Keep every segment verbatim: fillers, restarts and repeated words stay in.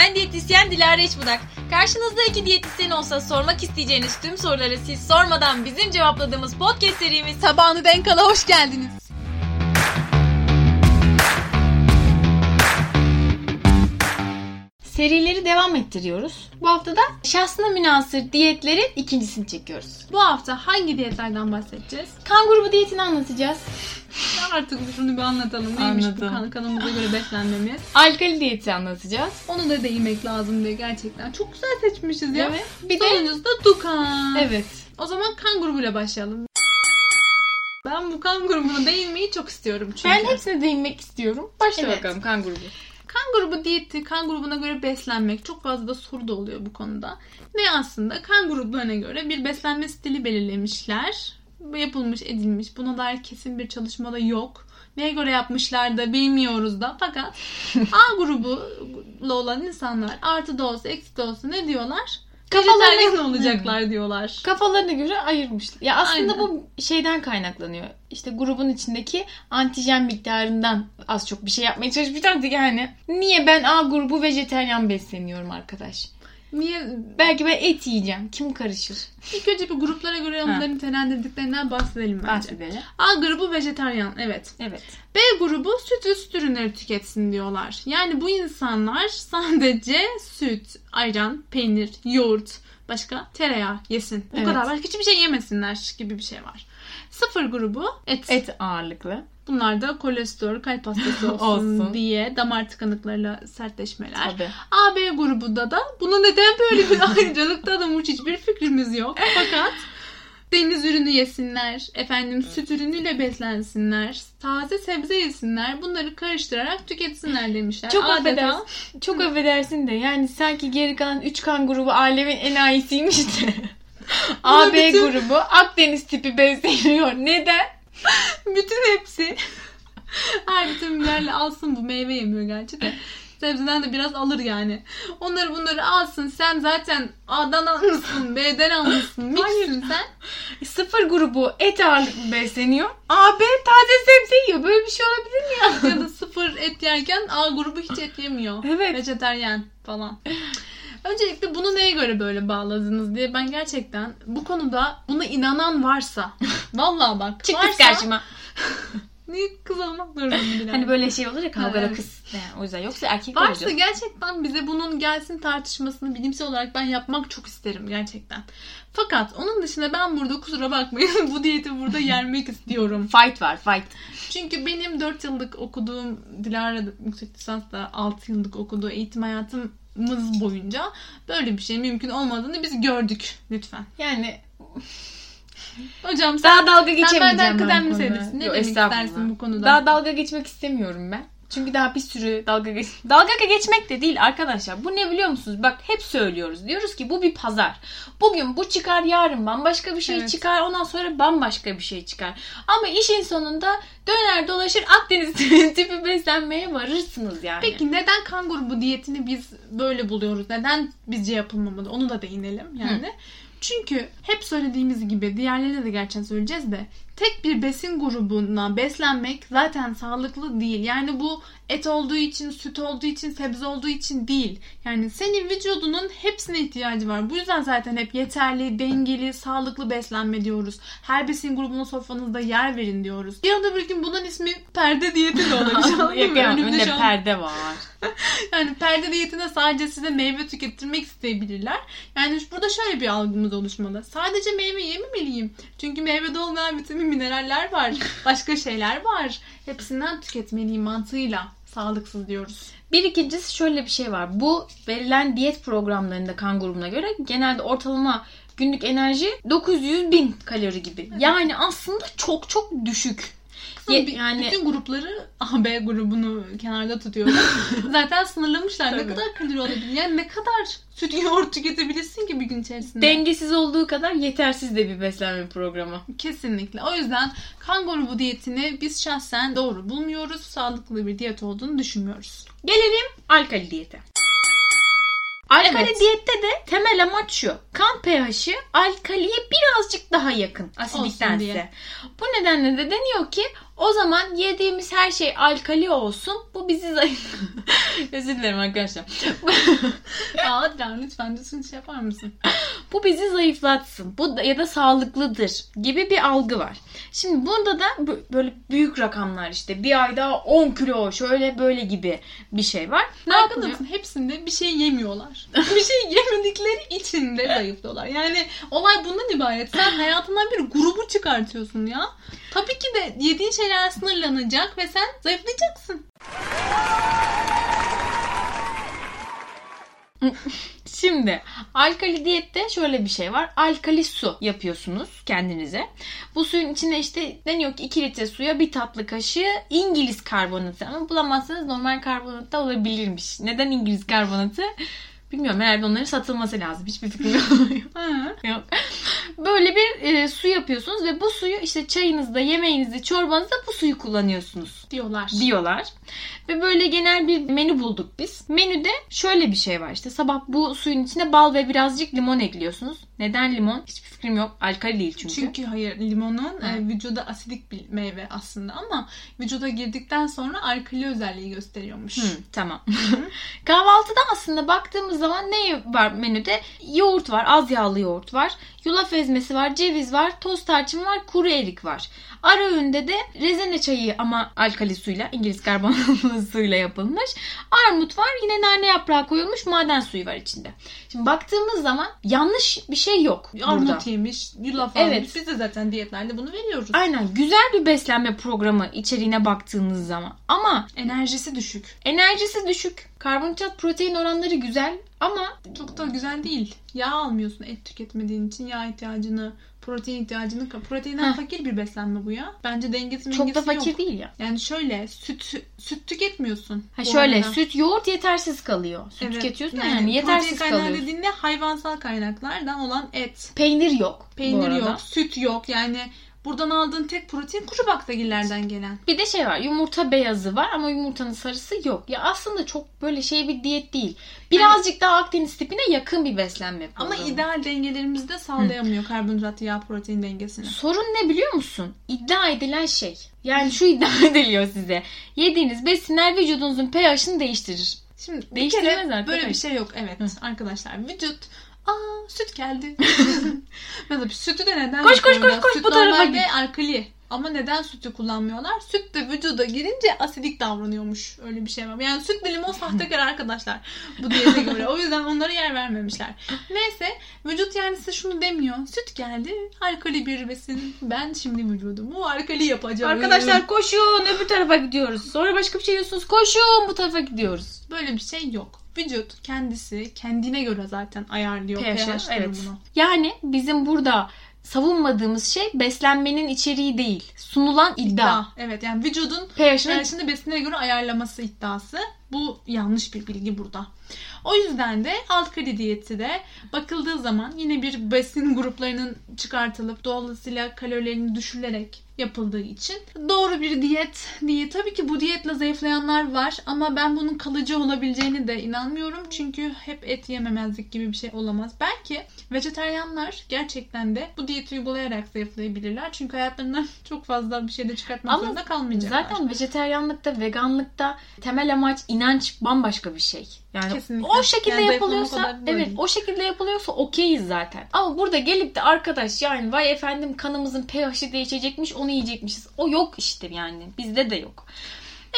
Ben diyetisyen Dilara Eşbudak. Karşınızda iki diyetisyen olsa sormak isteyeceğiniz tüm soruları siz sormadan bizim cevapladığımız podcast serimiz Sabahını Denk Al'a hoş geldiniz. Serileri devam ettiriyoruz. Bu hafta da şahsına münhasır diyetlerin ikincisini çekiyoruz. Bu hafta hangi diyetlerden bahsedeceğiz? Kan grubu diyetini anlatacağız. Artık şunu bir anlatalım. Neymiş Anladım. bu kan, kanımıza göre beslenmemiz? Alkali diyeti anlatacağız. Onu da değinmek lazım diye gerçekten. Çok güzel seçmişiz ya. Evet. Bir Sonunuz de... da Dukan. Evet. O zaman kan grubuyla başlayalım. Ben bu kan grubuna değinmeyi çok istiyorum çünkü. Ben hepsine değinmek istiyorum. Başla evet. bakalım kan grubu. Kan grubu diyeti, kan grubuna göre beslenmek çok fazla da soru da oluyor bu konuda. Ve aslında kan gruplarına göre bir beslenme stili belirlemişler. Yapılmış, edilmiş. Buna dair kesin bir çalışma da yok. Neye göre yapmışlar da bilmiyoruz da. Fakat A grubuyla olan insanlar artı da olsa, eksi de olsa ne diyorlar? Kafalarına olacaklar diyorlar. Kafalarına göre ayırmışlar. Ya aslında Aynen. bu şeyden kaynaklanıyor. İşte grubun içindeki antijen miktarından az çok bir şey yapmaya çalışmışlar. Yani niye ben A grubu vejetaryen besleniyorum arkadaş? Niye? Belki ben et yiyeceğim. Kim karışır? İlk önce bir gruplara göre onların nitelendirdiklerinden bahsedelim bence. Bahsedelim. A grubu vejetaryen. Evet. Evet. B grubu süt ve süt ürünleri tüketsin diyorlar. Yani bu insanlar sadece süt, ayran, peynir, yoğurt, başka tereyağı yesin. O evet. kadar. Başka hiçbir şey yemesinler gibi bir şey var. Sıfır grubu et. Et ağırlıklı. Bunlar da kolesterol, kalp hastası olsun, olsun diye damar tıkanıklarıyla sertleşmeler. Tabii. A, B grubunda da buna neden böyle bir ayrıcalıkta da muç hiçbir fikrimiz yok. Fakat deniz ürünü yesinler, efendim süt ürünüyle beslensinler, taze sebze yesinler, bunları karıştırarak tüketsinler demişler. Çok Adeta... affedersin, çok affedersin de yani sanki geri kalan üç kan grubu alemin enayisiymiş de. A, B bütün... grubu Akdeniz tipi besleniyor. Neden? Bütün hepsi her bütünlerle alsın, bu meyve yemiyor gerçi de sebzeden de biraz alır yani. Onları bunları alsın, sen zaten A'dan almışsın, B'den almışsın, miksin sen. Sıfır grubu et ağırlıklı besleniyor, A, B taze sebze yiyor, böyle bir şey olabilir mi ya? Ya da sıfır et yerken A grubu hiç et yemiyor, evet. vejetaryen falan. Öncelikle bunu neye göre böyle bağladınız diye ben gerçekten bu konuda buna inanan varsa vallahi bak çıktık varsa, karşıma. Niye kız olmak zorundayım? Hani böyle şey olur ya kavgada evet. kız. Yani o yüzden yoksa erkek olacak. Varsa gerçekten bize bunun gelsin tartışmasını bilimsel olarak ben yapmak çok isterim gerçekten. Fakat onun dışında ben burada kusura bakmayın bu diyeti burada yermek istiyorum. Fight var fight. Çünkü benim dört yıllık okuduğum Dilara yüksek lisansla altı yıllık okuduğu eğitim hayatım mız boyunca böyle bir şey mümkün olmadığını biz gördük lütfen. Yani hocam sen, daha dalga geçemeyeceğim ben bu konuda. Seyredersin. Ne Yo, demek istersin bu konuda? Daha dalga geçmek istemiyorum ben. Çünkü daha bir sürü dalga geç... Dalga geçmek de değil arkadaşlar. Bu ne biliyor musunuz? Bak hep söylüyoruz. Diyoruz ki bu bir pazar. Bugün bu çıkar, yarın bambaşka bir şey evet. çıkar. Ondan sonra bambaşka bir şey çıkar. Ama işin sonunda döner dolaşır Akdeniz tipi beslenmeye varırsınız yani. Peki neden kan grubu diyetini biz böyle buluyoruz? Neden bizce yapılmamalı? Onu da değinelim yani. Hı. Çünkü hep söylediğimiz gibi diğerlerine de gerçekten söyleyeceğiz de tek bir besin grubuna beslenmek zaten sağlıklı değil. Yani bu et olduğu için, süt olduğu için, sebze olduğu için değil. Yani senin vücudunun hepsine ihtiyacı var. Bu yüzden zaten hep yeterli, dengeli, sağlıklı beslenme diyoruz. Her besin grubuna sofranızda yer verin diyoruz. Bir anda bir gün bunun ismi perde diyeti de olabilir. Önünde an... perde var. Yani perde diyetine sadece size meyve tükettirmek isteyebilirler. Yani burada şöyle bir algımız oluşmalı. Sadece meyve yememeliyim. Çünkü meyvede olmayan vitamin mineraller var. Başka şeyler var. Hepsinden tüketmeliyim mantığıyla sağlıksız diyoruz. Bir ikincisi şöyle bir şey var. Bu verilen diyet programlarında kan grubuna göre genelde ortalama günlük enerji dokuz yüz bin kalori gibi. Evet. Yani aslında çok çok düşük. Ye, yani... Bütün grupları A, B grubunu kenarda tutuyorlar. Zaten sınırlamışlar. Tabii. Ne kadar kalori olabilir? Yani ne kadar süt, yoğurt tüketebilirsin ki bir gün içerisinde? Dengesiz olduğu kadar yetersiz de bir beslenme programı. Kesinlikle. O yüzden kan grubu diyetini biz şahsen doğru bulmuyoruz. Sağlıklı bir diyet olduğunu düşünmüyoruz. Gelelim alkali diyete. Alkali evet. diyette de temel amaç şu. Kan pH'i alkaliye birazcık daha yakın asidiktense. Bu nedenle de deniyor ki O zaman yediğimiz her şey alkali olsun. Bu bizi zayıf... Özür dilerim arkadaşlar. Adran lütfen lütfen şey yapar mısın? Bu bizi zayıflatsın. Bu da, ya da sağlıklıdır gibi bir algı var. Şimdi burada da böyle büyük rakamlar işte. Bir ay daha on kilo şöyle böyle gibi bir şey var. Ne arkadaşlar hepsinde bir şey yemiyorlar. Bir şey yemedikleri için de zayıflıyorlar. Yani olay bundan ibaret. Sen hayatından bir grubu çıkartıyorsun ya. Tabii ki de yediğin şeyler sınırlanacak ve sen zayıflayacaksın. Şimdi alkali diyette şöyle bir şey var. Alkali su yapıyorsunuz kendinize. Bu suyun içine işte deniyor ki iki litre suya bir tatlı kaşığı İngiliz karbonatı. Ama bulamazsanız normal karbonat da olabilirmiş. Neden İngiliz karbonatı? Bilmiyorum, herhalde onların satılması lazım. Hiçbir fikrim yok. Böyle bir e, su yapıyorsunuz ve bu suyu işte çayınızda, yemeğinizde, çorbanızda bu suyu kullanıyorsunuz diyorlar. Diyorlar. Ve böyle genel bir menü bulduk biz. Menüde şöyle bir şey var işte. Sabah bu suyun içine bal ve birazcık limon ekliyorsunuz. Neden limon? Hiçbir fikrim yok. Alkali değil çünkü. Çünkü hayır, limonun e, vücuda asidik bir meyve aslında ama vücuda girdikten sonra alkali özelliği gösteriyormuş. Hı, tamam. Kahvaltıda aslında baktığımız zaman ne var menüde? Yoğurt var, az yağlı yoğurt var. Yulaf ezmesi var, ceviz var, toz tarçın var, kuru erik var. Ara öğünde de rezene çayı ama alkali suyla, İngiliz karbonatlı suyla yapılmış. Armut var, yine nane yaprağı koyulmuş, maden suyu var içinde. Şimdi baktığımız zaman yanlış bir şey yok. Armut burada yemiş, yulaf almış. Evet. Biz de zaten diyetlerde bunu veriyoruz. Aynen. Güzel bir beslenme programı içeriğine baktığınız zaman. Ama enerjisi düşük. Enerjisi düşük. Karbonhidrat, protein oranları güzel ama çok da güzel değil. Yağ almıyorsun et tüketmediğin için, yağ ihtiyacını, protein ihtiyacını. Proteinden Heh. fakir bir beslenme bu ya. Bence dengesi mengesi yok. Çok da fakir yok. Değil ya. Yani şöyle süt süt tüketmiyorsun. Ha şöyle arada. Süt, yoğurt yetersiz kalıyor. Süt evet. tüketiyorsun yani, yani yetersiz kalıyor. Protein kaynağı dediğinde hayvansal kaynaklardan olan et. Peynir yok. Peynir yok, süt yok yani. Buradan aldığın tek protein kuru baklagillerden gelen. Bir de şey var, yumurta beyazı var ama yumurtanın sarısı yok. Ya aslında çok böyle şey bir diyet değil. Birazcık yani, daha Akdeniz tipine yakın bir beslenme. Ama ideal dengelerimizi de sağlayamıyor. Hı. Karbonhidrat, yağ, protein dengesini. Sorun ne biliyor musun? İddia edilen şey. Yani şu iddia ediliyor size. Yediğiniz besinler vücudunuzun pH'ını değiştirir. Şimdi bir kere arkadaşlar. Böyle bir şey yok. Evet Hı. arkadaşlar vücut... Aa süt geldi. Mesela sütü de neden koş koş koş koş süt bu tarafa git. Alkali. Ama neden sütü kullanmıyorlar? Süt de vücuda girince asidik davranıyormuş. Öyle bir şey var. Yani süt ve limon sahtekar arkadaşlar. Bu diyete göre. O yüzden onlara yer vermemişler. Neyse. Vücut yani size şunu demiyor. Süt geldi. Alkali bir besin. Ben şimdi vücudumu alkali yapacağım. Arkadaşlar koşun. Öbür tarafa gidiyoruz. Sonra başka bir şey yiyorsunuz. Koşun bu tarafa gidiyoruz. Böyle bir şey yok. Vücut kendisi kendine göre zaten ayarlıyor. pH, evet. Yani bizim burada savunmadığımız şey beslenmenin içeriği değil. Sunulan iddia. iddia. Evet yani vücudun pH'ini besinlere göre ayarlaması iddiası. Bu yanlış bir bilgi burada. O yüzden de alkali diyeti de bakıldığı zaman yine bir besin gruplarının çıkartılıp dolayısıyla kalorilerini düşürülerek yapıldığı için doğru bir diyet diye. Tabii ki bu diyetle zayıflayanlar var ama ben bunun kalıcı olabileceğine de inanmıyorum. Çünkü hep et yememezlik gibi bir şey olamaz. Belki vejetaryenler gerçekten de bu diyeti uygulayarak zayıflayabilirler. Çünkü hayatlarından çok fazla bir şey de çıkartmak zorunda kalmayacaklar. Zaten vejetaryenlikte, veganlıkta temel amaç inanç bambaşka bir şey. Yani kesinlikle. O şekilde yani yapılıyorsa evet o şekilde yapılıyorsa okeyiz zaten. Ama burada gelip de arkadaş yani vay efendim kanımızın pH'i değişecekmiş onu yiyecekmişiz. O yok işte yani. Bizde de yok.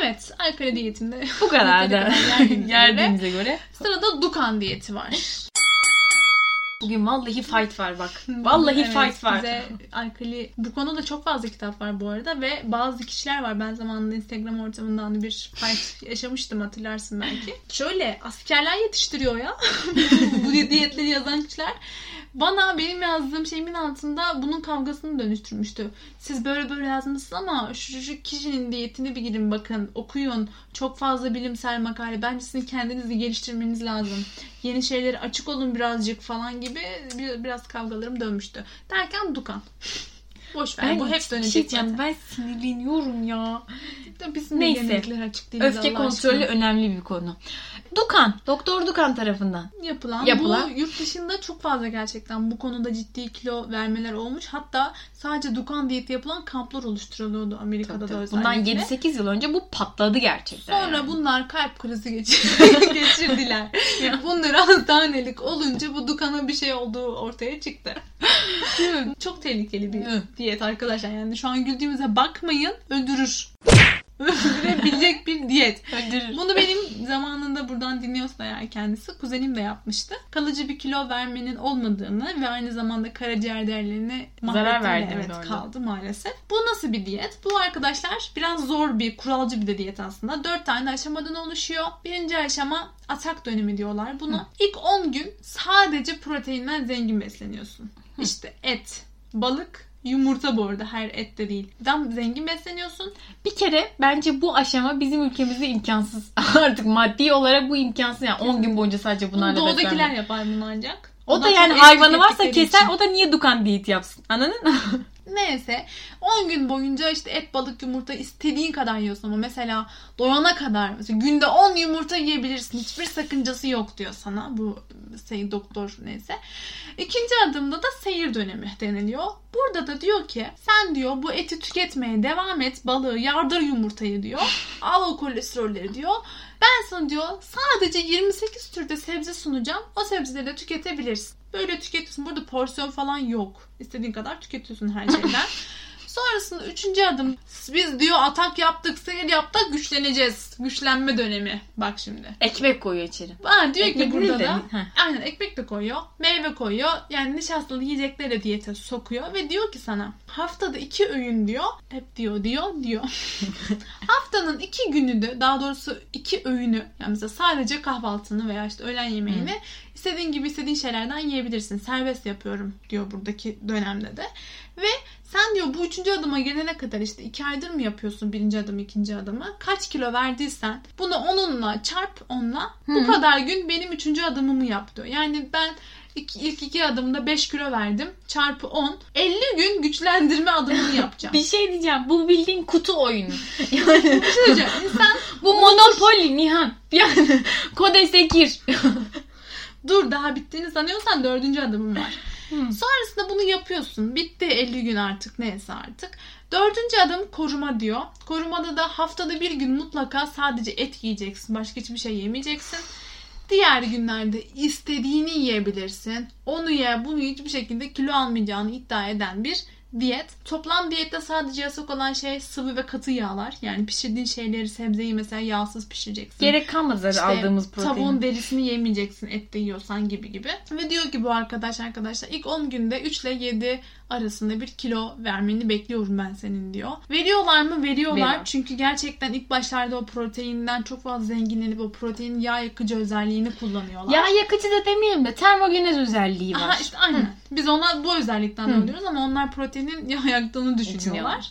Evet. Alkali diyetinde bu kadar da yerdiğimize göre. Sırada Dukan diyeti var. Bugün vallahi fight var bak. Vallahi evet, fight var. Bize alkali bu konuda çok fazla kitap var bu arada ve bazı kişiler var. Ben zamanında Instagram ortamından bir fight yaşamıştım hatırlarsın belki. Şöyle askerler yetiştiriyor ya. Bu diyetleri yazan kişiler. Bana benim yazdığım şeyimin altında bunun kavgasını dönüştürmüştü. Siz böyle böyle yazmışsınız ama şu, şu kişinin diyetini bir girin bakın. Okuyun. Çok fazla bilimsel makale. Bence sizin kendinizi geliştirmeniz lazım. Yeni şeylere açık olun birazcık falan gibi biraz kavgalarım dönmüştü. Derken Dukan. Boş ver. Ben bu hep dönecek. Şey ben sinirleniyorum ya. Bizim de gelenekler açık değil. Öfke kontrolü önemli bir konu. Dukan, Doktor Dukan tarafından yapılan, yapılan bu yurt dışında çok fazla gerçekten bu konuda ciddi kilo vermeler olmuş. Hatta sadece Dukan diyeti yapılan kamplar oluşturuluyordu Amerika'da tabii, da tabii. özellikle. Bundan yedi sekiz yıl önce bu patladı gerçekten. Sonra yani. Bunlar kalp krizi geçir- geçirdiler. Bunları hastanelik olunca bu Dukan'a bir şey olduğu ortaya çıktı. Çok tehlikeli bir diyet arkadaşlar. Yani şu an güldüğümüze bakmayın. Öldürür. Öldürebilecek bir diyet. Öldürür. Bunu benim zamanında buradan dinliyorsa eğer kendisi kuzenim de yapmıştı. Kalıcı bir kilo vermenin olmadığını ve aynı zamanda karaciğer değerlerine zarar verdiğini evet orada. Kaldı maalesef. Bu nasıl bir diyet? Bu arkadaşlar biraz zor bir kuralcı bir de diyet aslında. Dört tane aşamadan oluşuyor. Birinci aşama atak dönemi diyorlar buna. Hı. İlk on gün sadece proteinden zengin besleniyorsun. Hı. İşte et, balık, yumurta bu arada her ette değil. Tam zengin besleniyorsun. Bir kere bence bu aşama bizim ülkemizde imkansız. Artık maddi olarak bu imkansız. Yani on gün boyunca sadece bunlarla beslenmek. Doğudakiler yapar bunu ancak. O bundan da yani hayvanı varsa keser için. O da niye Dukan diyeti yapsın? Anladın mı? Neyse on gün boyunca işte et, balık, yumurta istediğin kadar yiyorsun ama mesela doyana kadar mesela günde on yumurta yiyebilirsin. Hiçbir sakıncası yok diyor sana bu şey doktor neyse. İkinci adımda da seyir dönemi deniliyor. Burada da diyor ki sen diyor bu eti tüketmeye devam et, balığı yardır, yumurtayı diyor. Al o kolesterolleri diyor. Ben sana diyor sadece yirmi sekiz türde sebze sunacağım. O sebzeleri de tüketebilirsin. Böyle tüketiyorsun. Burada porsiyon falan yok. İstediğin kadar tüketiyorsun her şeyden. Sonrasında üçüncü adım. Biz diyor atak yaptık, seyir yaptık, güçleneceğiz. Güçlenme dönemi. Bak şimdi. Ekmek koyuyor içeri. Aa, diyor ekmek ki burada da. Aynen ekmek de koyuyor. Meyve koyuyor. Yani nişastalı yiyecekleri diyete sokuyor. Ve diyor ki sana haftada iki öğün diyor. Hep diyor diyor diyor. Haftanın iki günü de daha doğrusu iki öğünü. Yani mesela sadece kahvaltını veya işte öğlen yemeğini hmm. istediğin gibi istediğin şeylerden yiyebilirsin. Serbest yapıyorum diyor buradaki dönemde de. Ve sen diyor bu üçüncü adıma gelene kadar işte iki aydır mı yapıyorsun birinci adımı ikinci adımı? Kaç kilo verdiysen bunu onunla çarp onunla hmm. bu kadar gün benim üçüncü adımımı yap diyor. Yani ben ilk, ilk iki adımda beş kilo verdim çarpı on. elli gün güçlendirme adımını yapacağım. Bir şey diyeceğim bu bildiğin kutu oyunu. Yani bir şey diyeceğim insan bu Monopoly Nihan. Yani Kodes'e gir. Dur daha bittiğini sanıyorsan dördüncü adımım var. Hmm. Sonrasında bunu yapıyorsun. Bitti elli gün artık neyse artık. Dördüncü adım koruma diyor. Korumada da haftada bir gün mutlaka sadece et yiyeceksin. Başka hiçbir şey yemeyeceksin. Diğer günlerde istediğini yiyebilirsin. Onu ye bunu hiçbir şekilde kilo almayacağını iddia eden bir diyet. Toplam diyette sadece yasak olan şey sıvı ve katı yağlar. Yani pişirdiğin şeyleri, sebzeyi mesela yağsız pişireceksin. Gerek kalmaz işte aldığımız protein. Tavuğun derisini yemeyeceksin ette yiyorsan gibi gibi. Ve diyor ki bu arkadaş arkadaşlar ilk on günde üç ile yedi arasında bir kilo vermeni bekliyorum ben senin diyor. Veriyorlar mı? Veriyorlar. Veriyor. Çünkü gerçekten ilk başlarda o proteinden çok fazla zenginlenip o proteinin yağ yakıcı özelliğini kullanıyorlar. Yağ yakıcı da demeyelim de termogenez özelliği var. Aha işte aynen. Hı. Biz ona bu özellikten de alıyoruz ama onlar proteinin yağ yaktığını düşünüyorlar. İçiniyor.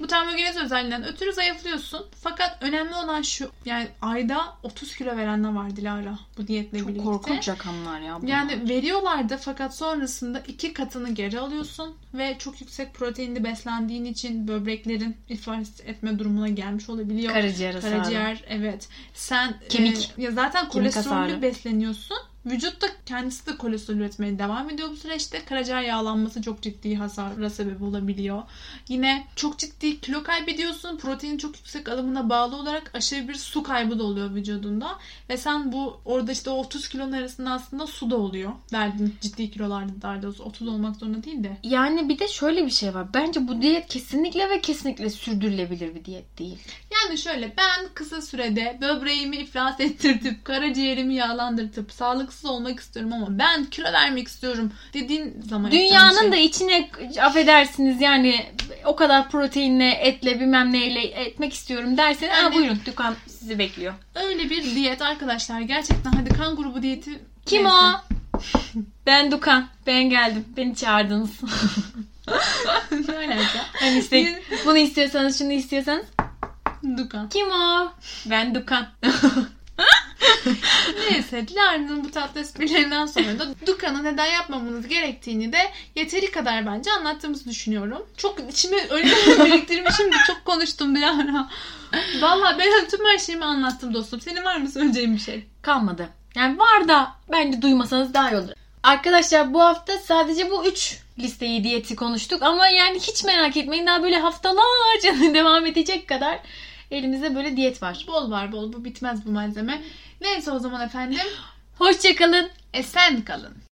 Bu termogenez özelliğinden ötürü zayıflıyorsun. Fakat önemli olan şu. Yani ayda otuz kilo verenler var Dilara bu diyetle çok birlikte. Çok korkunç rakamlar ya bunlar. Yani veriyorlardı fakat sonrasında iki katını geri alıyorsun ve çok yüksek proteinli beslendiğin için böbreklerin iflas etme durumuna gelmiş olabiliyor. Karaciğer, karaciğer evet. Sen kemik e, ya zaten kolesterolü besleniyorsun. Vücut da kendisi de kolesterol üretmeye devam ediyor bu süreçte. Karaciğer yağlanması çok ciddi hasara sebep olabiliyor. Yine çok ciddi kilo kaybediyorsun. Proteinin çok yüksek alımına bağlı olarak aşırı bir su kaybı da oluyor vücudunda. Ve sen bu orada işte otuz kilonun arasında aslında su da oluyor. Verdiğin ciddi kilolarda daha doğrusu otuz olmak zorunda değil de. Yani bir de şöyle bir şey var. Bence bu diyet kesinlikle ve kesinlikle sürdürülebilir bir diyet değil. Yani şöyle ben kısa sürede böbreğimi iflas ettirtip karaciğerimi yağlandırtıp sağlık olmak istiyorum ama ben kilo vermek istiyorum dediğin zaman dünyanın şey... da içine affedersiniz yani o kadar proteinle etle bilmem neyle etmek istiyorum derseniz yani, buyurun Dukan sizi bekliyor. Öyle bir diyet arkadaşlar gerçekten hadi kan grubu diyeti kim neyse. O? Ben Dukan. Ben geldim. Beni çağırdınız. Ne alaka? Ben iste- bunu istiyorsanız şunu istiyorsanız Dukan. Kim o? Ben Dukan. Neyse, Dilara'nın bu tatlı esprilerinden sonra da Dukan'ı neden yapmamamız gerektiğini de yeteri kadar bence anlattığımızı düşünüyorum. Çok içime öyle biriktirmişim de çok konuştum Dilara. Vallahi ben tüm her şeyimi anlattım dostum. Senin var mı söyleyeceğin bir şey? Kalmadı. Yani var da bence duymasanız daha iyi olur. Arkadaşlar bu hafta sadece bu üç listeyi diyeti konuştuk ama yani hiç merak etmeyin, daha böyle haftalarca devam edecek kadar elimizde böyle diyet var. Bol var bol, bu bitmez bu malzeme. Neyse o zaman efendim. Hoşça kalın. Esen kalın.